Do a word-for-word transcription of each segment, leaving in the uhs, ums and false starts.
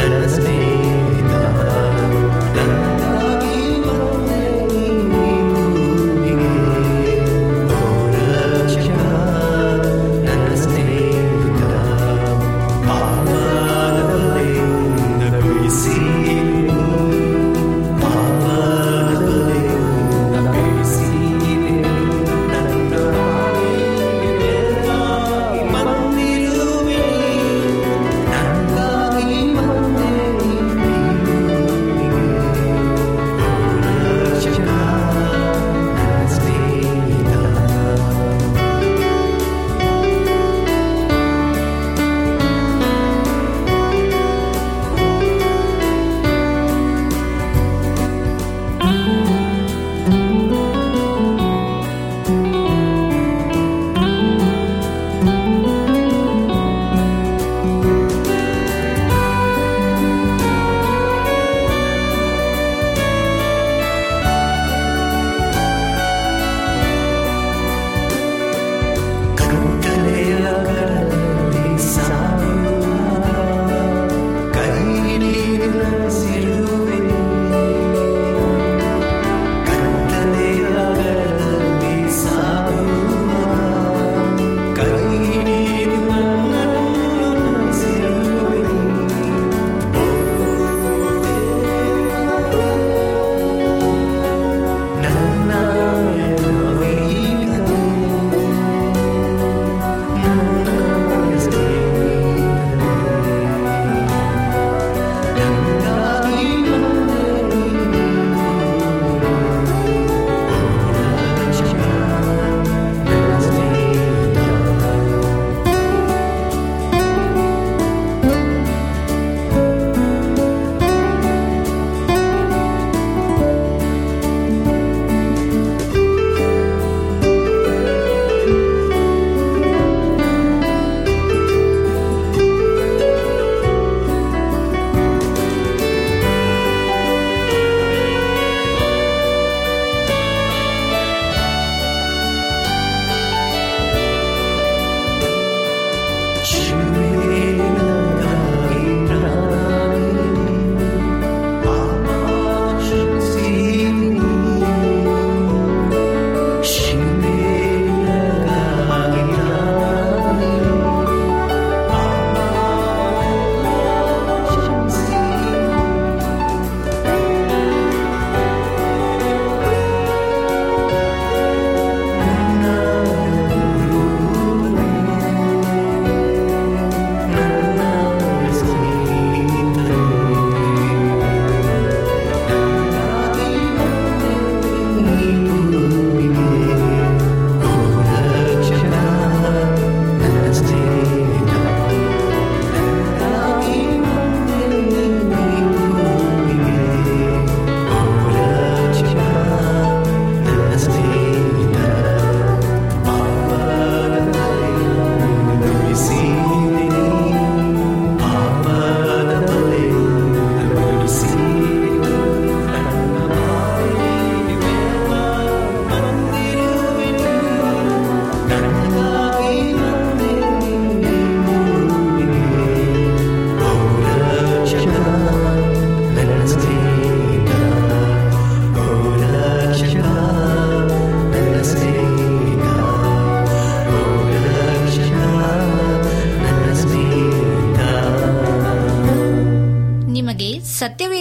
Let us be.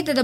ಸಂಗೀತದ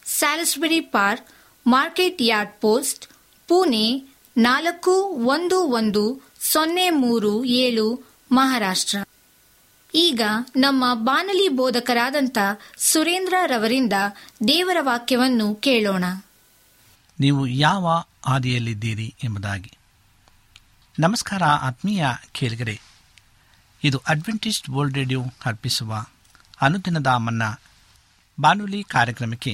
Salisbury park, market yard post, Pune ನಾಲ್ಕು ಒಂದು ಒಂದು ಸೊನ್ನೆ ಮೂರು ಏಳು, ಮಹಾರಾಷ್ಟ್ರ. ಈಗ ನಮ್ಮ ಬಾನಲಿ ಬೋಧಕರಾದಂಥ ಸುರೇಂದ್ರ ರವರಿಂದ ದೇವರ ವಾಕ್ಯವನ್ನು ಕೇಳೋಣ. ನೀವು ಯಾವ ಹಾದಿಯಲ್ಲಿದ್ದೀರಿ ಎಂಬುದಾಗಿ. ನಮಸ್ಕಾರ ಆತ್ಮೀಯ ಕೇಳಿಗರೆ, ಇದು ಅಡ್ವೆಂಟಿಸ್ಟ್ ವರ್ಲ್ಡ್ ರೇಡಿಯೋ ಅರ್ಪಿಸುವ ಅನುದಿನದ ಮನ್ನಾ ಬಾನುಲಿ ಕಾರ್ಯಕ್ರಮಕ್ಕೆ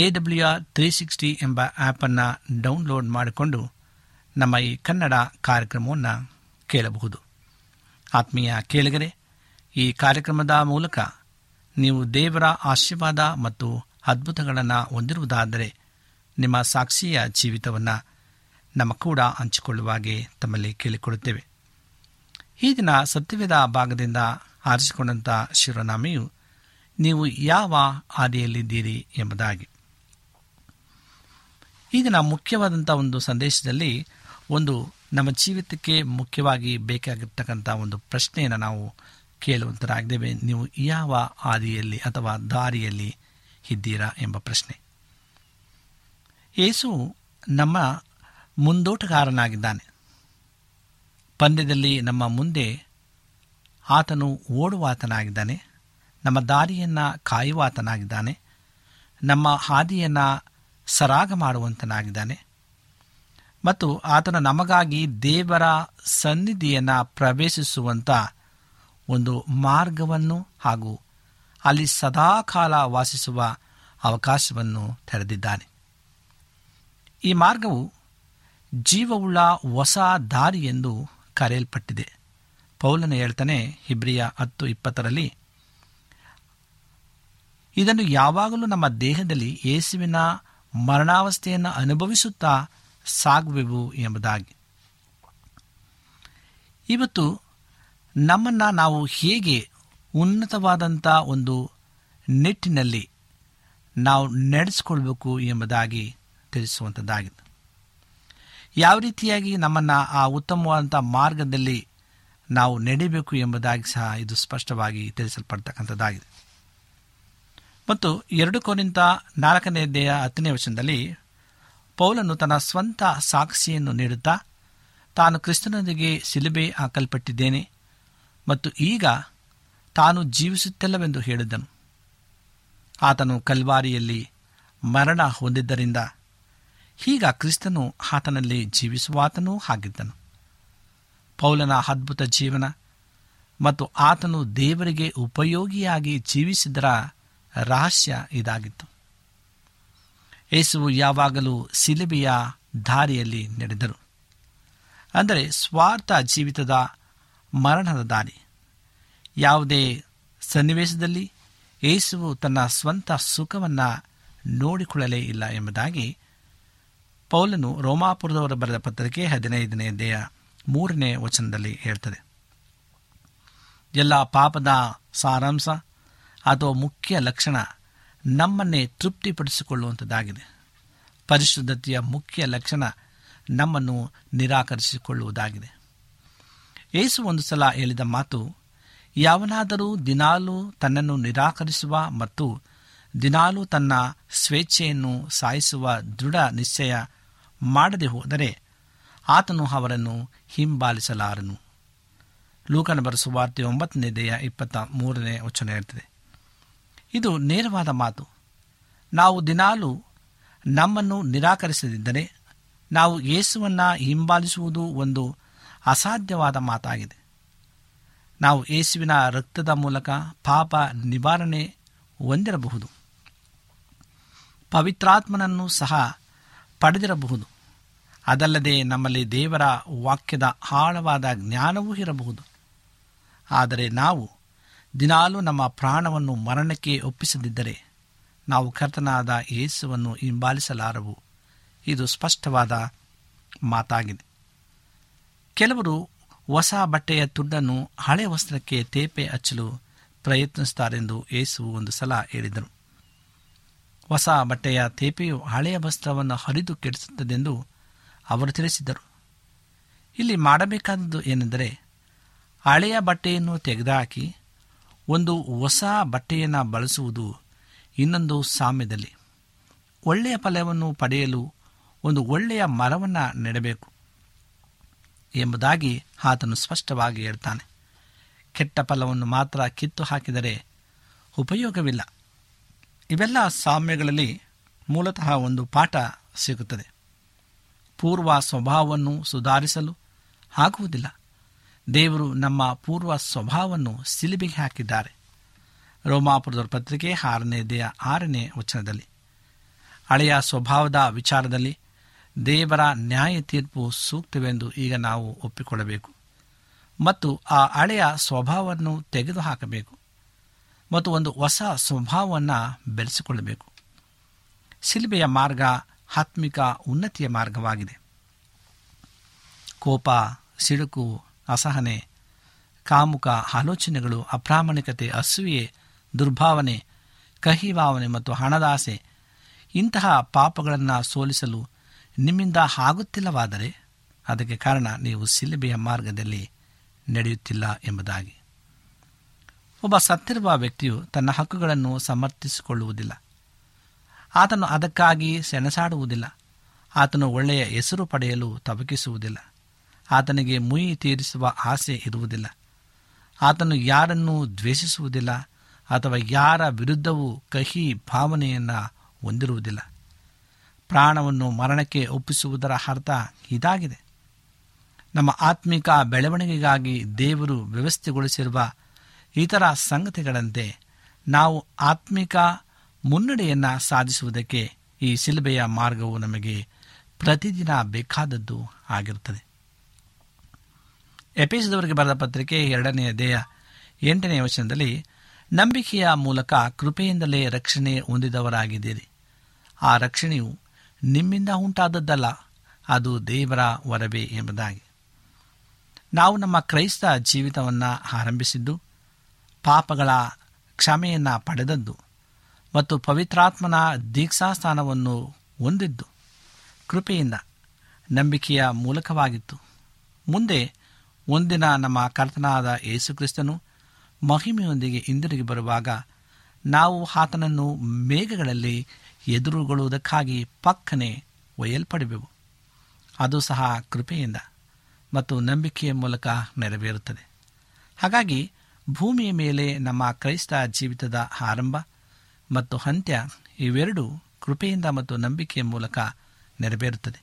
A W R three sixty ಎಂಬ ಆ್ಯಪನ್ನು ಡೌನ್ಲೋಡ್ ಮಾಡಿಕೊಂಡು ನಮ್ಮ ಈ ಕನ್ನಡ ಕಾರ್ಯಕ್ರಮವನ್ನು ಕೇಳಬಹುದು. ಆತ್ಮೀಯ ಕೇಳಿಗರೆ, ಈ ಕಾರ್ಯಕ್ರಮದ ಮೂಲಕ ನೀವು ದೇವರ ಆಶೀರ್ವಾದ ಮತ್ತು ಅದ್ಭುತಗಳನ್ನು ಹೊಂದಿರುವುದಾದರೆ ನಿಮ್ಮ ಸಾಕ್ಷಿಯ ಜೀವಿತವನ್ನು ನಮ್ಮ ಕೂಡ ಹಂಚಿಕೊಳ್ಳುವಾಗೆ ತಮ್ಮಲ್ಲಿ ಕೇಳಿಕೊಡುತ್ತೇವೆ. ಈ ದಿನ ಸತ್ಯವೇದ ಭಾಗದಿಂದ ಆರಿಸಿಕೊಂಡಂಥ ಶಿವನಾಮೆಯು ನೀವು ಯಾವ ಹಾದಿಯಲ್ಲಿದ್ದೀರಿ ಎಂಬುದಾಗಿ. ಈ ದಿನ ಮುಖ್ಯವಾದಂಥ ಒಂದು ಸಂದೇಶದಲ್ಲಿ ಒಂದು ನಮ್ಮ ಜೀವಿತಕ್ಕೆ ಮುಖ್ಯವಾಗಿ ಬೇಕಾಗಿರ್ತಕ್ಕಂಥ ಒಂದು ಪ್ರಶ್ನೆಯನ್ನು ನಾವು ಕೇಳುವಂತರಾಗಿದ್ದೇವೆ. ನೀವು ಯಾವ ಹಾದಿಯಲ್ಲಿ ಅಥವಾ ದಾರಿಯಲ್ಲಿ ಇದ್ದೀರಾ ಎಂಬ ಪ್ರಶ್ನೆ. ಯೇಸು ನಮ್ಮ ಮುಂದೋಟಗಾರನಾಗಿದ್ದಾನೆ. ಪಂದ್ಯದಲ್ಲಿ ನಮ್ಮ ಮುಂದೆ ಆತನು ಓಡುವಾತನಾಗಿದ್ದಾನೆ, ನಮ್ಮ ದಾರಿಯನ್ನು ಕಾಯುವಾತನಾಗಿದ್ದಾನೆ, ನಮ್ಮ ಹಾದಿಯನ್ನು ಸರಾಗ ಮಾಡುವಂತನಾಗಿದ್ದಾನೆ ಮತ್ತು ಆತನು ನಮಗಾಗಿ ದೇವರ ಸನ್ನಿಧಿಯನ್ನು ಪ್ರವೇಶಿಸುವಂಥ ಒಂದು ಮಾರ್ಗವನ್ನು ಹಾಗೂ ಅಲ್ಲಿ ಸದಾಕಾಲ ವಾಸಿಸುವ ಅವಕಾಶವನ್ನು ತೆರೆದಿದ್ದಾನೆ. ಈ ಮಾರ್ಗವು ಜೀವವುಳ್ಳ ಹೊಸ ದಾರಿ ಎಂದು ಕರೆಯಲ್ಪಟ್ಟಿದೆ. ಪೌಲನು ಹೇಳ್ತಾನೆ ಇಬ್ರಿಯ ಹತ್ತು ಇಪ್ಪತ್ತರಲ್ಲಿ, ಇದನ್ನು ಯಾವಾಗಲೂ ನಮ್ಮ ದೇಹದಲ್ಲಿ ಯೇಸುವಿನ ಮರಣಾವಸ್ಥೆಯನ್ನು ಅನುಭವಿಸುತ್ತಾ ಸಾಗುವೆವು ಎಂಬುದಾಗಿ. ಇವತ್ತು ನಮ್ಮನ್ನು ನಾವು ಹೇಗೆ ಉನ್ನತವಾದಂಥ ಒಂದು ನಿಟ್ಟಿನಲ್ಲಿ ನಾವು ನಡೆಸಿಕೊಳ್ಬೇಕು ಎಂಬುದಾಗಿ ತಿಳಿಸುವಂಥದ್ದಾಗಿದೆ. ಯಾವ ರೀತಿಯಾಗಿ ನಮ್ಮನ್ನು ಆ ಉತ್ತಮವಾದಂಥ ಮಾರ್ಗದಲ್ಲಿ ನಾವು ನಡೆಯಬೇಕು ಎಂಬುದಾಗಿ ಸಹ ಇದು ಸ್ಪಷ್ಟವಾಗಿ ತಿಳಿಸಲ್ಪಡ್ತಕ್ಕಂಥದ್ದಾಗಿದೆ. ಮತ್ತು ಎರಡು ಕೊರಿಂಥ ನಾಲ್ಕನೇ ಅಧ್ಯಾಯ ಹತ್ತನೇ ವಚನದಲ್ಲಿ ಪೌಲನು ತನ್ನ ಸ್ವಂತ ಸಾಕ್ಷಿಯನ್ನು ನೀಡುತ್ತಾ, ತಾನು ಕ್ರಿಸ್ತನೊಂದಿಗೆ ಸಿಲುಬೆ ಹಾಕಲ್ಪಟ್ಟಿದ್ದೇನೆ ಮತ್ತು ಈಗ ತಾನು ಜೀವಿಸುತ್ತಿಲ್ಲವೆಂದು ಹೇಳಿದನು. ಆತನು ಕಲ್ವಾರಿಯಲ್ಲಿ ಮರಣ ಹೊಂದಿದ್ದರಿಂದ ಈಗ ಕ್ರಿಸ್ತನು ಆತನಲ್ಲಿ ಜೀವಿಸುವಾತನೂ ಆಗಿದ್ದನು. ಪೌಲನ ಅದ್ಭುತ ಜೀವನ ಮತ್ತು ಆತನು ದೇವರಿಗೆ ಉಪಯೋಗಿಯಾಗಿ ಜೀವಿಸಿದರ ರಹಸ್ಯ ಇದಾಗಿತ್ತು. ಯೇಸುವು ಯಾವಾಗಲೂ ಸಿಲುಬೆಯ ದಾರಿಯಲ್ಲಿ ನಡೆದರು, ಅಂದರೆ ಸ್ವಾರ್ಥ ಜೀವಿತದ ಮರಣದ ದಾರಿ. ಯಾವುದೇ ಸನ್ನಿವೇಶದಲ್ಲಿ ಯೇಸುವು ತನ್ನ ಸ್ವಂತ ಸುಖವನ್ನು ನೋಡಿಕೊಳ್ಳಲೇ ಇಲ್ಲ ಎಂಬುದಾಗಿ ಪೌಲನು ರೋಮಾಪುರದವರು ಬರೆದ ಪತ್ರಿಕೆ ಹದಿನೈದನೇ ಅಧ್ಯಾಯ ಮೂರನೇ ವಚನದಲ್ಲಿ ಹೇಳ್ತದೆ. ಎಲ್ಲ ಪಾಪದ ಸಾರಾಂಶ ಅಥವಾ ಮುಖ್ಯ ಲಕ್ಷಣ ನಮ್ಮನ್ನೇ ತೃಪ್ತಿಪಡಿಸಿಕೊಳ್ಳುವಂಥದ್ದಾಗಿದೆ. ಪರಿಶುದ್ಧತೆಯ ಮುಖ್ಯ ಲಕ್ಷಣ ನಮ್ಮನ್ನು ನಿರಾಕರಿಸಿಕೊಳ್ಳುವುದಾಗಿದೆ. ಯೇಸು ಒಂದು ಸಲ ಹೇಳಿದ ಮಾತು, ಯಾವನಾದರೂ ದಿನಾಲೂ ತನ್ನನ್ನು ನಿರಾಕರಿಸುವ ಮತ್ತು ದಿನಾಲೂ ತನ್ನ ಸ್ವೇಚ್ಛೆಯನ್ನು ಸಾಯಿಸುವ ದೃಢ ನಿಶ್ಚಯ ಮಾಡದೆ ಹೋದರೆ ಆತನು ಅವರನ್ನು ಹಿಂಬಾಲಿಸಲಾರನು. ಲೂಕನ ಬರೆಸುವಾರ್ತೆ ಒಂಬತ್ತನೇದೆಯ ಇಪ್ಪತ್ತ ಮೂರನೇ ವಚನ ಇರ್ತದೆ. ಇದು ನೇರವಾದ ಮಾತು. ನಾವು ದಿನಾಲೂ ನಮ್ಮನ್ನು ನಿರಾಕರಿಸದಿದ್ದರೆ ನಾವು ಯೇಸುವನ್ನು ಹಿಂಬಾಲಿಸುವುದು ಒಂದು ಅಸಾಧ್ಯವಾದ ಮಾತಾಗಿದೆ. ನಾವು ಯೇಸುವಿನ ರಕ್ತದ ಮೂಲಕ ಪಾಪ ನಿವಾರಣೆ ಹೊಂದಿರಬಹುದು, ಪವಿತ್ರಾತ್ಮನನ್ನು ಸಹ ಪಡೆದಿರಬಹುದು. ಅದಲ್ಲದೆ ನಮ್ಮಲ್ಲಿ ದೇವರ ವಾಕ್ಯದ ಆಳವಾದ ಜ್ಞಾನವೂ ಇರಬಹುದು. ಆದರೆ ನಾವು ದಿನಾಲೂ ನಮ್ಮ ಪ್ರಾಣವನ್ನು ಮರಣಕ್ಕೆ ಒಪ್ಪಿಸದಿದ್ದರೆ ನಾವು ಕರ್ತನಾದ ಯೇಸುವನ್ನು ಹಿಂಬಾಲಿಸಲಾರವು. ಇದು ಸ್ಪಷ್ಟವಾದ ಮಾತಾಗಿದೆ. ಕೆಲವರು ಹೊಸ ಬಟ್ಟೆಯ ತುಡ್ಡನ್ನು ಹಳೆ ವಸ್ತ್ರಕ್ಕೆ ತೇಪೆ ಹಚ್ಚಲು ಪ್ರಯತ್ನಿಸುತ್ತಾರೆಂದು ಯೇಸು ಒಂದು ಸಲ ಹೇಳಿದರು. ಹೊಸ ಬಟ್ಟೆಯ ತೇಪೆಯು ಹಳೆಯ ವಸ್ತ್ರವನ್ನು ಹರಿದು ಕೆಡಿಸುತ್ತದೆಂದು ಅವರು ತಿಳಿಸಿದರು. ಇಲ್ಲಿ ಮಾಡಬೇಕಾದದ್ದು ಏನೆಂದರೆ, ಹಳೆಯ ಬಟ್ಟೆಯನ್ನು ತೆಗೆದುಹಾಕಿ ಒಂದು ಹೊಸ ಬಟ್ಟೆಯನ್ನು ಬಳಸುವುದು. ಇನ್ನೊಂದು ಸಾಮ್ಯದಲ್ಲಿ ಒಳ್ಳೆಯ ಫಲವನ್ನು ಪಡೆಯಲು ಒಂದು ಒಳ್ಳೆಯ ಮರವನ್ನು ನೆಡಬೇಕು ಎಂಬುದಾಗಿ ಆತನು ಸ್ಪಷ್ಟವಾಗಿ ಹೇಳ್ತಾನೆ. ಕೆಟ್ಟ ಫಲವನ್ನು ಮಾತ್ರ ಕಿತ್ತು ಹಾಕಿದರೆ ಉಪಯೋಗವಿಲ್ಲ. ಇವೆಲ್ಲ ಸಾಮ್ಯಗಳಲ್ಲಿ ಮೂಲತಃ ಒಂದು ಪಾಠ ಸಿಗುತ್ತದೆ. ಪೂರ್ವ ಸ್ವಭಾವವನ್ನು ಸುಧಾರಿಸಲು ಆಗುವುದಿಲ್ಲ. ದೇವರು ನಮ್ಮ ಪೂರ್ವ ಸ್ವಭಾವವನ್ನು ಸಿಲುಬೆಗೆ ಹಾಕಿದ್ದಾರೆ. ರೋಮಾಪುರದ ಪತ್ರಿಕೆ ಆರನೇದೆಯ ಆರನೇ ವಚನದಲ್ಲಿ ಹಳೆಯ ಸ್ವಭಾವದ ವಿಚಾರದಲ್ಲಿ ದೇವರ ನ್ಯಾಯ ತೀರ್ಪು ಸೂಕ್ತವೆಂದು ಈಗ ನಾವು ಒಪ್ಪಿಕೊಳ್ಳಬೇಕು ಮತ್ತು ಆ ಹಳೆಯ ಸ್ವಭಾವವನ್ನು ತೆಗೆದುಹಾಕಬೇಕು ಮತ್ತು ಒಂದು ಹೊಸ ಸ್ವಭಾವವನ್ನು ಬೆಳೆಸಿಕೊಳ್ಳಬೇಕು. ಸಿಲುಬೆಯ ಮಾರ್ಗ ಆತ್ಮಿಕ ಉನ್ನತಿಯ ಮಾರ್ಗವಾಗಿದೆ. ಕೋಪ, ಸಿಡುಕು, ಅಸಹನೆ, ಕಾಮುಕ ಆಲೋಚನೆಗಳು, ಅಪ್ರಾಮಾಣಿಕತೆ, ಅಸೂಯೆ, ದುರ್ಭಾವನೆ, ಕಹಿ ಭಾವನೆ ಮತ್ತು ಹಣದಾಸೆ ಇಂತಹ ಪಾಪಗಳನ್ನು ಸೋಲಿಸಲು ನಿಮ್ಮಿಂದ ಆಗುತ್ತಿಲ್ಲವಾದರೆ ಅದಕ್ಕೆ ಕಾರಣ ನೀವು ಸಿಲುಬೆಯ ಮಾರ್ಗದಲ್ಲಿ ನಡೆಯುತ್ತಿಲ್ಲ ಎಂಬುದಾಗಿ. ಒಬ್ಬ ಸತ್ತಿರುವ ವ್ಯಕ್ತಿಯು ತನ್ನ ಹಕ್ಕುಗಳನ್ನು ಸಮರ್ಥಿಸಿಕೊಳ್ಳುವುದಿಲ್ಲ. ಆತನು ಅದಕ್ಕಾಗಿ ಸೆಣಸಾಡುವುದಿಲ್ಲ. ಆತನು ಒಳ್ಳೆಯ ಹೆಸರು ಪಡೆಯಲು ತವಕಿಸುವುದಿಲ್ಲ. ಆತನಿಗೆ ಮುಯಿ ತೀರಿಸುವ ಆಸೆ ಇರುವುದಿಲ್ಲ. ಆತನು ಯಾರನ್ನೂ ದ್ವೇಷಿಸುವುದಿಲ್ಲ ಅಥವಾ ಯಾರ ವಿರುದ್ಧವೂ ಕಹಿ ಭಾವನೆಯನ್ನು ಹೊಂದಿರುವುದಿಲ್ಲ. ಪ್ರಾಣವನ್ನು ಮರಣಕ್ಕೆ ಒಪ್ಪಿಸುವುದರ ಅರ್ಥ ಇದಾಗಿದೆ. ನಮ್ಮ ಆತ್ಮಿಕ ಬೆಳವಣಿಗೆಗಾಗಿ ದೇವರು ವ್ಯವಸ್ಥೆಗೊಳಿಸಿರುವ ಇತರ ಸಂಗತಿಗಳಂತೆ ನಾವು ಆತ್ಮಿಕ ಮುನ್ನಡೆಯನ್ನು ಸಾಧಿಸುವುದಕ್ಕೆ ಈ ಸಿಲುಬೆಯ ಮಾರ್ಗವು ನಮಗೆ ಪ್ರತಿದಿನ ಬೇಕಾದದ್ದು ಆಗಿರುತ್ತದೆ. ಎಫೆಸದವರಿಗೆ ಬರೆದ ಪತ್ರಿಕೆ ಎರಡನೇ ಅಧ್ಯಾಯ ಎಂಟನೇ ವಚನದಲ್ಲಿ, ನಂಬಿಕೆಯ ಮೂಲಕ ಕೃಪೆಯಿಂದಲೇ ರಕ್ಷಣೆ ಹೊಂದಿದವರಾಗಿದ್ದೀರಿ. ಆ ರಕ್ಷಣೆಯು ನಿಮ್ಮಿಂದ ಉಂಟಾದದ್ದಲ್ಲ, ಅದು ದೇವರ ವರವೇ ಎಂಬುದಾಗಿ. ನಾವು ನಮ್ಮ ಕ್ರೈಸ್ತ ಜೀವಿತವನ್ನು ಆರಂಭಿಸಿದ್ದು, ಪಾಪಗಳ ಕ್ಷಮೆಯನ್ನು ಪಡೆದದ್ದು ಮತ್ತು ಪವಿತ್ರಾತ್ಮನ ದೀಕ್ಷಾಸ್ಥಾನವನ್ನು ಹೊಂದಿದ್ದು ಕೃಪೆಯಿಂದ ನಂಬಿಕೆಯ ಮೂಲಕವಾಗಿತ್ತು. ಮುಂದೆ ಒಂದಿನ ನಮ್ಮ ಕರ್ತನಾದ ಯೇಸುಕ್ರಿಸ್ತನು ಮಹಿಮೆಯೊಂದಿಗೆ ಹಿಂದಿರುಗಿ ಬರುವಾಗ ನಾವು ಆತನನ್ನು ಮೇಘಗಳಲ್ಲಿ ಎದುರುಗೊಳ್ಳುವುದಕ್ಕಾಗಿ ಪಕ್ಕನೆ ಒಯ್ಯಲ್ಪಡುವೆವು. ಅದು ಸಹ ಕೃಪೆಯಿಂದ ಮತ್ತು ನಂಬಿಕೆಯ ಮೂಲಕ ನೆರವೇರುತ್ತದೆ. ಹಾಗಾಗಿ ಭೂಮಿಯ ಮೇಲೆ ನಮ್ಮ ಕ್ರೈಸ್ತ ಜೀವಿತದ ಆರಂಭ ಮತ್ತು ಅಂತ್ಯ ಇವೆರಡೂ ಕೃಪೆಯಿಂದ ಮತ್ತು ನಂಬಿಕೆಯ ಮೂಲಕ ನೆರವೇರುತ್ತದೆ.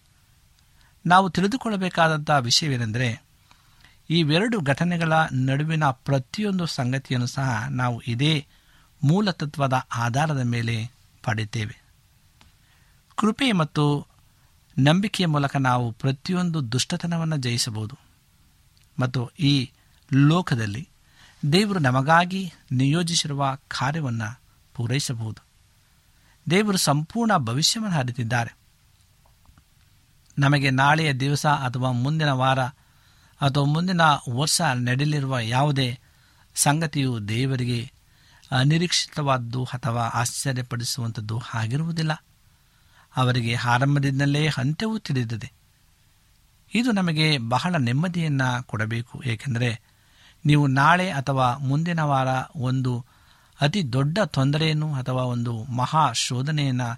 ನಾವು ತಿಳಿದುಕೊಳ್ಳಬೇಕಾದಂಥ ವಿಷಯವೇನೆಂದರೆ, ಇವೆರಡು ಘಟನೆಗಳ ನಡುವಿನ ಪ್ರತಿಯೊಂದು ಸಂಗತಿಯನ್ನು ಸಹ ನಾವು ಇದೇ ಮೂಲತತ್ವದ ಆಧಾರದ ಮೇಲೆ ಪಡೆಯುತ್ತೇವೆ. ಕೃಪೆ ಮತ್ತು ನಂಬಿಕೆಯ ಮೂಲಕ ನಾವು ಪ್ರತಿಯೊಂದು ದುಷ್ಟತನವನ್ನು ಜಯಿಸಬಹುದು ಮತ್ತು ಈ ಲೋಕದಲ್ಲಿ ದೇವರು ನಮಗಾಗಿ ನಿಯೋಜಿಸಿರುವ ಕಾರ್ಯವನ್ನು ಪೂರೈಸಬಹುದು. ದೇವರು ಸಂಪೂರ್ಣ ಭವಿಷ್ಯವನ್ನು ಅರಿತಿದ್ದಾರೆ. ನಮಗೆ ನಾಳೆಯ ದಿವಸ ಅಥವಾ ಮುಂದಿನ ವಾರ ಅಥವಾ ಮುಂದಿನ ವರ್ಷ ನಡೆಯಲಿರುವ ಯಾವುದೇ ಸಂಗತಿಯು ದೇವರಿಗೆ ಅನಿರೀಕ್ಷಿತವಾದ್ದು ಅಥವಾ ಆಶ್ಚರ್ಯಪಡಿಸುವಂಥದ್ದು ಆಗಿರುವುದಿಲ್ಲ. ಅವರಿಗೆ ಆರಂಭದಿಂದಲೇ ಅಂತ್ಯವೂ ತಿಳಿದಿದೆ. ಇದು ನಮಗೆ ಬಹಳ ನೆಮ್ಮದಿಯನ್ನು ಕೊಡಬೇಕು. ಏಕೆಂದರೆ ನೀವು ನಾಳೆ ಅಥವಾ ಮುಂದಿನ ವಾರ ಒಂದು ಅತಿ ದೊಡ್ಡ ತೊಂದರೆಯನ್ನು ಅಥವಾ ಒಂದು ಮಹಾ ಶೋಧನೆಯನ್ನು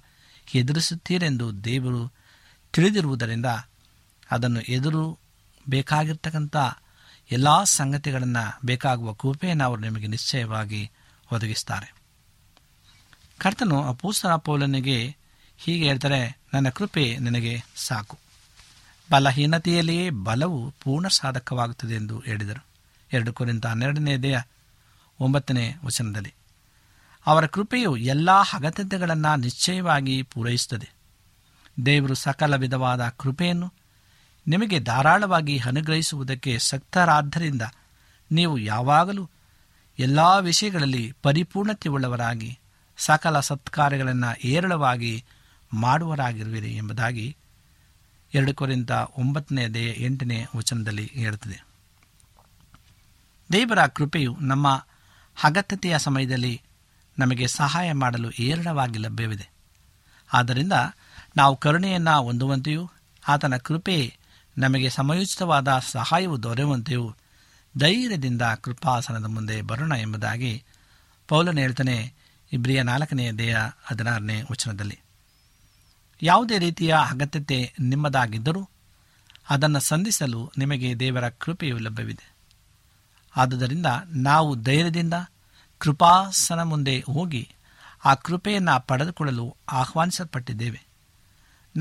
ಎದುರಿಸುತ್ತೀರೆಂದು ದೇವರು ತಿಳಿದಿರುವುದರಿಂದ ಅದನ್ನು ಎದುರು ಬೇಕಾಗಿರ್ತಕ್ಕಂಥ ಎಲ್ಲ ಸಂಗತಿಗಳನ್ನು, ಬೇಕಾಗುವ ಕೃಪೆಯನ್ನು ಅವರು ನಿಮಗೆ ನಿಶ್ಚಯವಾಗಿ ಒದಗಿಸ್ತಾರೆ. ಕರ್ತನು ಅಪೊಸ್ತಲ ಪೌಲನಿಗೆ ಹೀಗೆ ಹೇಳ್ತಾರೆ, ನನ್ನ ಕೃಪೆ ನನಗೆ ಸಾಕು, ಬಲಹೀನತೆಯಲ್ಲಿಯೇ ಬಲವು ಪೂರ್ಣ ಸಾಧಕವಾಗುತ್ತದೆ ಎಂದು ಹೇಳಿದರು. ಎರಡು ಕೊರಿಂಥ ಹನ್ನೆರಡನೆಯ ಒಂಬತ್ತನೇ ವಚನದಲ್ಲಿ ಅವರ ಕೃಪೆಯು ಎಲ್ಲ ಅಗತ್ಯತೆಗಳನ್ನು ನಿಶ್ಚಯವಾಗಿ ಪೂರೈಸುತ್ತದೆ. ದೇವರು ಸಕಲ ವಿಧವಾದ ಕೃಪೆಯನ್ನು ನಿಮಗೆ ಧಾರಾಳವಾಗಿ ಅನುಗ್ರಹಿಸುವುದಕ್ಕೆ ಸಕ್ತರಾದ್ದರಿಂದ ನೀವು ಯಾವಾಗಲೂ ಎಲ್ಲ ವಿಷಯಗಳಲ್ಲಿ ಪರಿಪೂರ್ಣತೆಯುಳ್ಳವರಾಗಿ ಸಕಲ ಸತ್ಕಾರ್ಯಗಳನ್ನು ಏರಳವಾಗಿ ಮಾಡುವರಾಗಿರುವಿರಿ ಎಂಬುದಾಗಿ ಎರಡು ಕೊರಿಂಥ ಒಂಬತ್ತನೇ ಎಂಟನೇ ವಚನದಲ್ಲಿ ಹೇಳುತ್ತದೆ. ದೇವರ ಕೃಪೆಯು ನಮ್ಮ ಅಗತ್ಯತೆಯ ಸಮಯದಲ್ಲಿ ನಮಗೆ ಸಹಾಯ ಮಾಡಲು ಏರಳವಾಗಿ ಲಭ್ಯವಿದೆ. ಆದ್ದರಿಂದ ನಾವು ಕರುಣೆಯನ್ನು ಹೊಂದುವಂತೆಯೂ ಆತನ ಕೃಪೆ ನಮಗೆ ಸಮಯೋಚಿತವಾದ ಸಹಾಯವು ದೊರೆಯುವಂತೆಯೂ ಧೈರ್ಯದಿಂದ ಕೃಪಾಸನದ ಮುಂದೆ ಬರೋಣ ಎಂಬುದಾಗಿ ಪೌಲನು ಹೇಳ್ತಾನೆ ಇಬ್ರಿಯ ನಾಲ್ಕನೆಯ ದೇಹ ಹದಿನಾರನೇ ವಚನದಲ್ಲಿ. ಯಾವುದೇ ರೀತಿಯ ಅಗತ್ಯತೆ ನಿಮ್ಮದಾಗಿದ್ದರೂ ಅದನ್ನು ಸಂಧಿಸಲು ನಿಮಗೆ ದೇವರ ಕೃಪೆಯು ಲಭ್ಯವಿದೆ. ಆದುದರಿಂದ ನಾವು ಧೈರ್ಯದಿಂದ ಕೃಪಾಸನ ಮುಂದೆ ಹೋಗಿ ಆ ಕೃಪೆಯನ್ನು ಪಡೆದುಕೊಳ್ಳಲು ಆಹ್ವಾನಿಸಲ್ಪಟ್ಟಿದ್ದೇವೆ.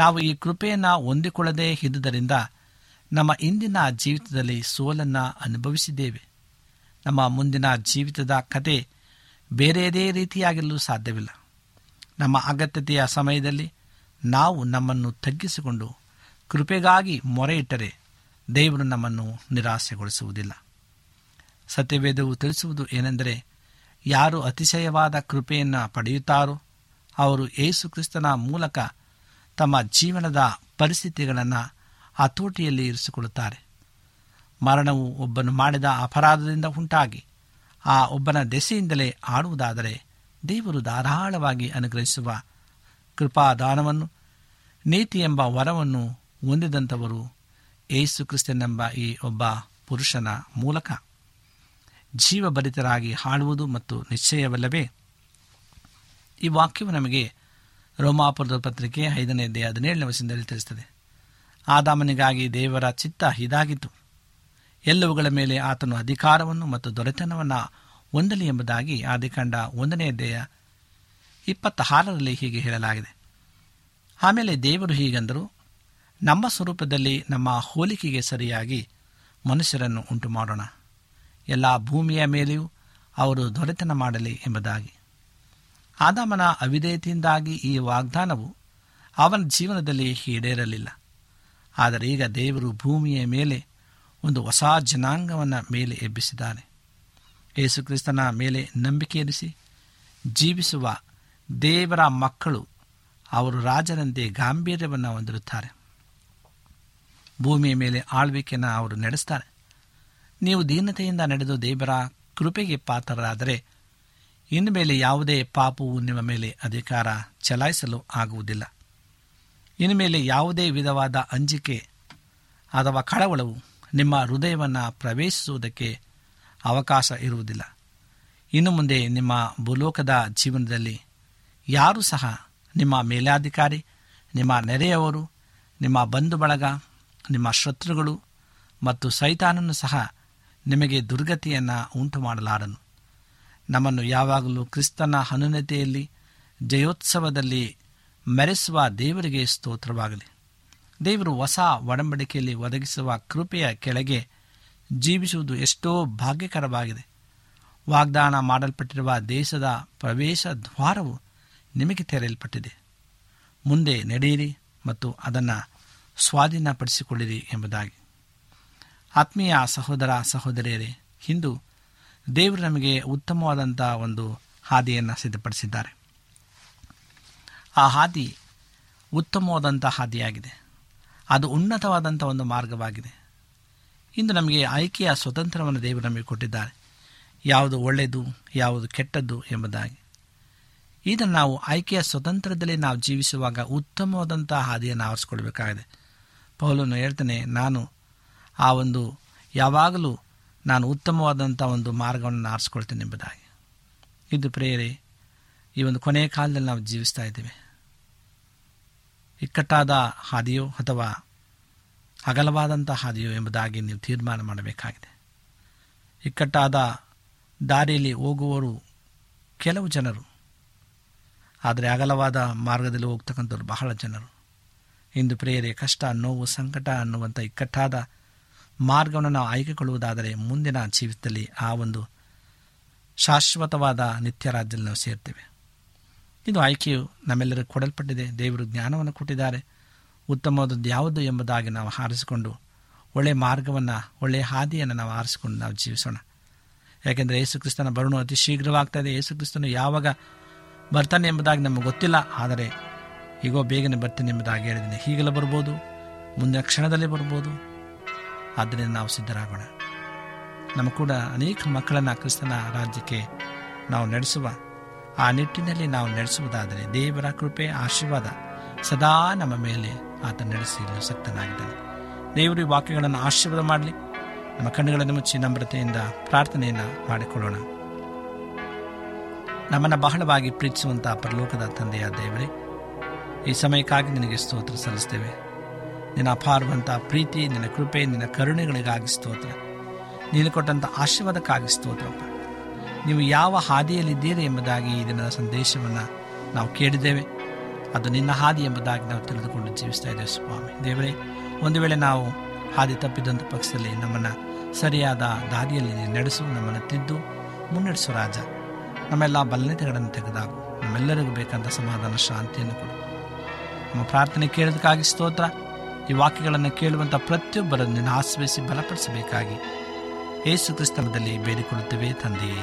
ನಾವು ಈ ಕೃಪೆಯನ್ನು ಹೊಂದಿಕೊಳ್ಳದೇ ಇದ್ದುದರಿಂದ ನಮ್ಮ ಇಂದಿನ ಜೀವಿತದಲ್ಲಿ ಸೋಲನ್ನು ಅನುಭವಿಸಿದ್ದೇವೆ. ನಮ್ಮ ಮುಂದಿನ ಜೀವಿತದ ಕತೆ ಬೇರೆಯದೇ ರೀತಿಯಾಗಿರಲು ಸಾಧ್ಯವಿಲ್ಲ. ನಮ್ಮ ಅಗತ್ಯತೆಯ ಸಮಯದಲ್ಲಿ ನಾವು ನಮ್ಮನ್ನು ತಗ್ಗಿಸಿಕೊಂಡು ಕೃಪೆಗಾಗಿ ಮೊರೆ ಇಟ್ಟರೆ ದೇವರು ನಮ್ಮನ್ನು ನಿರಾಸೆಗೊಳಿಸುವುದಿಲ್ಲ. ಸತ್ಯವೇದವು ತಿಳಿಸುವುದು ಏನೆಂದರೆ, ಯಾರು ಅತಿಶಯವಾದ ಕೃಪೆಯನ್ನು ಪಡೆಯುತ್ತಾರೋ ಅವರು ಯೇಸು ಕ್ರಿಸ್ತನ ಮೂಲಕ ತಮ್ಮ ಜೀವನದ ಪರಿಸ್ಥಿತಿಗಳನ್ನು ಹತೋಟಿಯಲ್ಲಿ ಇರಿಸಿಕೊಳ್ಳುತ್ತಾರೆ. ಮರಣವು ಒಬ್ಬನು ಮಾಡಿದ ಅಪರಾಧದಿಂದ ಉಂಟಾಗಿ ಆ ಒಬ್ಬನ ದೆಸೆಯಿಂದಲೇ ಆಡುವುದಾದರೆ ದೇವರು ಧಾರಾಳವಾಗಿ ಅನುಗ್ರಹಿಸುವ ಕೃಪಾದಾನವನ್ನು, ನೀತಿ ಎಂಬ ವರವನ್ನು ಹೊಂದಿದಂಥವರು ಯೇಸು ಕ್ರಿಸ್ತನೆಂಬ ಈ ಒಬ್ಬ ಪುರುಷನ ಮೂಲಕ ಜೀವಭರಿತರಾಗಿ ಹಾಡುವುದು ಮತ್ತು ನಿಶ್ಚಯವಲ್ಲವೇ. ಈ ವಾಕ್ಯವು ನಮಗೆ ರೋಮಾಪುರದ ಪತ್ರಿಕೆ ಐದನೇ ಅಧ್ಯಾಯ ಹದಿನೇಳನೇ ವಚನದಲ್ಲಿ ತಿಳಿಸುತ್ತದೆ. ಆದಾಮನಿಗಾಗಿ ದೇವರ ಚಿತ್ತ ಇದಾಗಿತ್ತು, ಎಲ್ಲವುಗಳ ಮೇಲೆ ಆತನು ಅಧಿಕಾರವನ್ನು ಮತ್ತು ದೊರೆತನವನ್ನು ಹೊಂದಲಿ ಎಂಬುದಾಗಿ ಆದಿಕಾಂಡ ಒಂದನೇ ಅಧ್ಯಾಯ ಇಪ್ಪತ್ತಾರರಲ್ಲಿ ಹೀಗೆ ಹೇಳಲಾಗಿದೆ. ಆಮೇಲೆ ದೇವರು ಹೀಗೆಂದರು, ನಮ್ಮ ಸ್ವರೂಪದಲ್ಲಿ ನಮ್ಮ ಹೋಲಿಕೆಗೆ ಸರಿಯಾಗಿ ಮನುಷ್ಯರನ್ನು ಉಂಟು ಮಾಡೋಣ, ಎಲ್ಲ ಭೂಮಿಯ ಮೇಲೆಯೂ ಅವರು ದೊರೆತನ ಮಾಡಲಿ ಎಂಬುದಾಗಿ. ಆದಾಮನ ಅವಿಧೇಯತೆಯಿಂದಾಗಿ ಈ ವಾಗ್ದಾನವು ಅವನ ಜೀವನದಲ್ಲಿ ಈಡೇರಲಿಲ್ಲ. ಆದರೆ ಈಗ ದೇವರು ಭೂಮಿಯ ಮೇಲೆ ಒಂದು ಹೊಸ ಜನಾಂಗವನ್ನು ಮೇಲೆ ಎಬ್ಬಿಸಿದ್ದಾನೆ. ಯೇಸುಕ್ರಿಸ್ತನ ಮೇಲೆ ನಂಬಿಕೆ ಇರಿಸಿ ಜೀವಿಸುವ ದೇವರ ಮಕ್ಕಳು ಅವರು ರಾಜರಂತೆ ಗಾಂಭೀರ್ಯವನ್ನು ಹೊಂದಿರುತ್ತಾರೆ. ಭೂಮಿಯ ಮೇಲೆ ಆಳ್ವಿಕೆಯನ್ನು ಅವರು ನಡೆಸ್ತಾರೆ. ನೀವು ದೀನತೆಯಿಂದ ನಡೆದು ದೇವರ ಕೃಪೆಗೆ ಪಾತ್ರರಾದರೆ ಇನ್ನು ಮೇಲೆ ಯಾವುದೇ ಪಾಪವು ನಿಮ್ಮ ಮೇಲೆ ಅಧಿಕಾರ ಚಲಾಯಿಸಲು ಆಗುವುದಿಲ್ಲ. ಇನ್ನು ಮೇಲೆ ಯಾವುದೇ ವಿಧವಾದ ಅಂಜಿಕೆ ಅಥವಾ ಕಳವಳವು ನಿಮ್ಮ ಹೃದಯವನ್ನು ಪ್ರವೇಶಿಸುವುದಕ್ಕೆ ಅವಕಾಶ ಇರುವುದಿಲ್ಲ. ಇನ್ನು ಮುಂದೆ ನಿಮ್ಮ ಭೂಲೋಕದ ಜೀವನದಲ್ಲಿ ಯಾರೂ ಸಹ ನಿಮ್ಮ ಮೇಲಾಧಿಕಾರಿ, ನಿಮ್ಮ ನೆರೆಯವರು, ನಿಮ್ಮ ಬಂಧು ಬಳಗ, ನಿಮ್ಮ ಶತ್ರುಗಳು ಮತ್ತು ಸೈತಾನನು ಸಹ ನಿಮಗೆ ದುರ್ಗತಿಯನ್ನು ಉಂಟು ಮಾಡಲಾರನು. ನಮ್ಮನ್ನು ಯಾವಾಗಲೂ ಕ್ರಿಸ್ತನ ಅನುನತೆಯಲ್ಲಿ ಜಯೋತ್ಸವದಲ್ಲಿ ಮೆರೆಸುವ ದೇವರಿಗೆ ಸ್ತೋತ್ರವಾಗಲಿ. ದೇವರು ಹೊಸ ಒಡಂಬಡಿಕೆಯಲ್ಲಿ ಒದಗಿಸುವ ಕೃಪೆಯ ಕೆಳಗೆ ಜೀವಿಸುವುದು ಎಷ್ಟೋ ಭಾಗ್ಯಕರವಾಗಿದೆ. ವಾಗ್ದಾನ ಮಾಡಲ್ಪಟ್ಟಿರುವ ದೇಶದ ಪ್ರವೇಶ ದ್ವಾರವು ನಿಮಗೆ ತೆರೆಯಲ್ಪಟ್ಟಿದೆ. ಮುಂದೆ ನಡೆಯಿರಿ ಮತ್ತು ಅದನ್ನು ಸ್ವಾಧೀನಪಡಿಸಿಕೊಳ್ಳಿರಿ ಎಂಬುದಾಗಿ. ಆತ್ಮೀಯ ಸಹೋದರ ಸಹೋದರಿಯರೇ, ಇಂದು ದೇವರು ನಮಗೆ ಉತ್ತಮವಾದಂಥ ಒಂದು ಹಾದಿಯನ್ನು ಸಿದ್ಧಪಡಿಸಿದ್ದಾರೆ. ಆ ಹಾದಿ ಉತ್ತಮವಾದಂಥ ಹಾದಿಯಾಗಿದೆ. ಅದು ಉನ್ನತವಾದಂಥ ಒಂದು ಮಾರ್ಗವಾಗಿದೆ. ಇಂದು ನಮಗೆ ಆಯ್ಕೆಯ ಸ್ವತಂತ್ರವನ್ನು ದೇವರು ನಮಗೆ ಕೊಟ್ಟಿದ್ದಾರೆ, ಯಾವುದು ಒಳ್ಳೆಯದು ಯಾವುದು ಕೆಟ್ಟದ್ದು ಎಂಬುದಾಗಿ. ಇದನ್ನು ನಾವು ಆಯ್ಕೆಯ ಸ್ವತಂತ್ರದಲ್ಲಿ ನಾವು ಜೀವಿಸುವಾಗ ಉತ್ತಮವಾದಂಥ ಹಾದಿಯನ್ನು ಆರಿಸಿಕೊಳ್ಬೇಕಾಗಿದೆ. ಪೌಲನು ಹೇಳ್ತಾನೆ, ನಾನು ಆ ಒಂದು ಯಾವಾಗಲೂ ನಾನು ಉತ್ತಮವಾದಂಥ ಒಂದು ಮಾರ್ಗವನ್ನು ಆರಿಸ್ಕೊಳ್ತೇನೆ ಎಂಬುದಾಗಿ. ಇದು ಪ್ರೇಯರೇ, ಈ ಒಂದು ಕೊನೆಯ ಕಾಲದಲ್ಲಿ ನಾವು ಜೀವಿಸ್ತಾ ಇದ್ದೇವೆ. ಇಕ್ಕಟ್ಟಾದ ಹಾದಿಯೋ ಅಥವಾ ಅಗಲವಾದಂಥ ಹಾದಿಯೋ ಎಂಬುದಾಗಿ ನೀವು ತೀರ್ಮಾನ ಮಾಡಬೇಕಾಗಿದೆ. ಇಕ್ಕಟ್ಟಾದ ದಾರಿಯಲ್ಲಿ ಹೋಗುವವರು ಕೆಲವು ಜನರು, ಆದರೆ ಅಗಲವಾದ ಮಾರ್ಗದಲ್ಲಿ ಹೋಗ್ತಕ್ಕಂಥವ್ರು ಬಹಳ ಜನರು. ಇಂದು ಪ್ರೇಯರೇ, ಕಷ್ಟ, ನೋವು, ಸಂಕಟ ಅನ್ನುವಂಥ ಇಕ್ಕಟ್ಟಾದ ಮಾರ್ಗವನ್ನು ನಾವು ಆಯ್ಕೆಕೊಳ್ಳುವುದಾದರೆ ಮುಂದಿನ ಜೀವಿತದಲ್ಲಿ ಆ ಒಂದು ಶಾಶ್ವತವಾದ ನಿತ್ಯ ರಾಜ್ಯದಲ್ಲಿ ನಾವು ಸೇರ್ತೇವೆ. ಇದು ಆಯ್ಕೆಯು ನಮ್ಮೆಲ್ಲರಿಗೂ ಕೊಡಲ್ಪಟ್ಟಿದೆ. ದೇವರು ಜ್ಞಾನವನ್ನು ಕೊಟ್ಟಿದ್ದಾರೆ. ಉತ್ತಮವಾದದ್ದು ಯಾವುದು ಎಂಬುದಾಗಿ ನಾವು ಆರಿಸಿಕೊಂಡು ಒಳ್ಳೆಯ ಮಾರ್ಗವನ್ನು, ಒಳ್ಳೆಯ ಹಾದಿಯನ್ನು ನಾವು ಆರಿಸಿಕೊಂಡು ನಾವು ಜೀವಿಸೋಣ. ಯಾಕೆಂದರೆ ಯೇಸು ಕ್ರಿಸ್ತನ ಬರುಣು ಅತಿ ಶೀಘ್ರವಾಗ್ತಾಯಿದೆ. ಯೇಸು ಕ್ರಿಸ್ತನು ಯಾವಾಗ ಬರ್ತಾನೆ ಎಂಬುದಾಗಿ ನಮಗೆ ಗೊತ್ತಿಲ್ಲ, ಆದರೆ ಈಗೋ ಬೇಗನೆ ಬರ್ತಾನೆ ಎಂಬುದಾಗಿ ಹೇಳಿದ್ದೀನಿ. ಹೀಗೆಲ್ಲ ಬರ್ಬೋದು, ಮುಂದಿನ ಕ್ಷಣದಲ್ಲೇ ಬರ್ಬೋದು. ಆದ್ದರಿಂದ ನಾವು ಸಿದ್ಧರಾಗೋಣ. ನಮ್ಮ ಕೂಡ ಅನೇಕ ಮಕ್ಕಳನ್ನು ಕ್ರಿಸ್ತನ ರಾಜ್ಯಕ್ಕೆ ನಾವು ನಡೆಸುವ ಆ ನಿಟ್ಟಿನಲ್ಲಿ ನಾವು ನಡೆಸುವುದಾದರೆ ದೇವರ ಕೃಪೆ, ಆಶೀರ್ವಾದ ಸದಾ ನಮ್ಮ ಮೇಲೆ ಆತ ನಡೆಸಲು ಸಕ್ತನಾಗಿದ್ದಾನೆ. ದೇವರು ಈ ವಾಕ್ಯಗಳನ್ನು ಆಶೀರ್ವಾದ ಮಾಡಲಿ. ನಮ್ಮ ಕಣ್ಣುಗಳನ್ನು ಮುಚ್ಚಿ ನಮ್ರತೆಯಿಂದ ಪ್ರಾರ್ಥನೆಯನ್ನು ಮಾಡಿಕೊಳ್ಳೋಣ. ನಮ್ಮನ್ನು ಬಹಳವಾಗಿ ಪ್ರೀತಿಸುವಂಥ ಪರಲೋಕದ ತಂದೆಯ ದೇವರೇ, ಈ ಸಮಯಕ್ಕಾಗಿ ನಿನಗೆ ಸ್ತೋತ್ರ ಸಲ್ಲಿಸ್ತೇವೆ. ನಿನ್ನ ಅಪಾರವಂಥ ಪ್ರೀತಿ, ನಿನ್ನ ಕೃಪೆ, ನಿನ್ನ ಕರುಣೆಗಳಿಗಾಗಿ ಸ್ತೋತ್ರ. ನೀನು ಕೊಟ್ಟಂಥ ಆಶೀರ್ವಾದಕ್ಕಾಗಿ ಸ್ತೋತ್ರಪ್ಪ. ನೀವು ಯಾವ ಹಾದಿಯಲ್ಲಿದ್ದೀರಿ ಎಂಬುದಾಗಿ ಈ ದಿನದ ಸಂದೇಶವನ್ನು ನಾವು ಕೇಳಿದ್ದೇವೆ. ಅದು ನಿನ್ನ ಹಾದಿ ಎಂಬುದಾಗಿ ನಾವು ತಿಳಿದುಕೊಂಡು ಜೀವಿಸ್ತಾ ಇದ್ದೇವೆ ಸ್ವಾಮಿ ದೇವರೇ. ಒಂದು ವೇಳೆ ನಾವು ಹಾದಿ ತಪ್ಪಿದಂಥ ಪಕ್ಷದಲ್ಲಿ ನಮ್ಮನ್ನು ಸರಿಯಾದ ದಾರಿಯಲ್ಲಿ ನಡೆಸು, ನಮ್ಮನ್ನು ತಿದ್ದು ಮುನ್ನಡೆಸು ರಾಜ. ನಮ್ಮೆಲ್ಲ ಬಲನೆತೆಗಳನ್ನು ತೆಗೆದಾಗು. ನಮ್ಮೆಲ್ಲರಿಗೂ ಬೇಕಂಥ ಸಮಾಧಾನ, ಶಾಂತಿಯನ್ನು ಕೊಡು. ನಮ್ಮ ಪ್ರಾರ್ಥನೆ ಕೇಳೋದಕ್ಕಾಗಿ ಸ್ತೋತ್ರ. ಈ ವಾಕ್ಯಗಳನ್ನು ಕೇಳುವಂಥ ಪ್ರತಿಯೊಬ್ಬರನ್ನು ನೀನು ಆಶ್ರಯಿಸಿ ಬಲಪಡಿಸಬೇಕಾಗಿ ಯೇಸು ಕ್ರಿಸ್ತನದಲ್ಲಿ ಬೇಡಿಕೊಳ್ಳುತ್ತೇವೆ ತಂದೆಯೇ,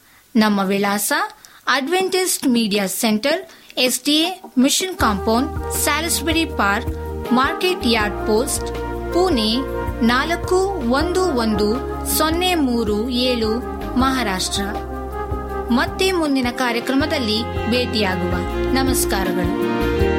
ನಮ್ಮ ವಿಳಾಸ Adventist media centre, S D A mission compound, Salisbury park, market yard post, Pune ನಾಲ್ಕು ಒಂದು ಒಂದು ಸೊನ್ನೆ ಮೂರು ಏಳು, ಮಹಾರಾಷ್ಟ್ರ. ಮತ್ತೆ ಮುಂದಿನ ಕಾರ್ಯಕ್ರಮದಲ್ಲಿ ಭೇಟಿಯಾಗುವ. ನಮಸ್ಕಾರಗಳು.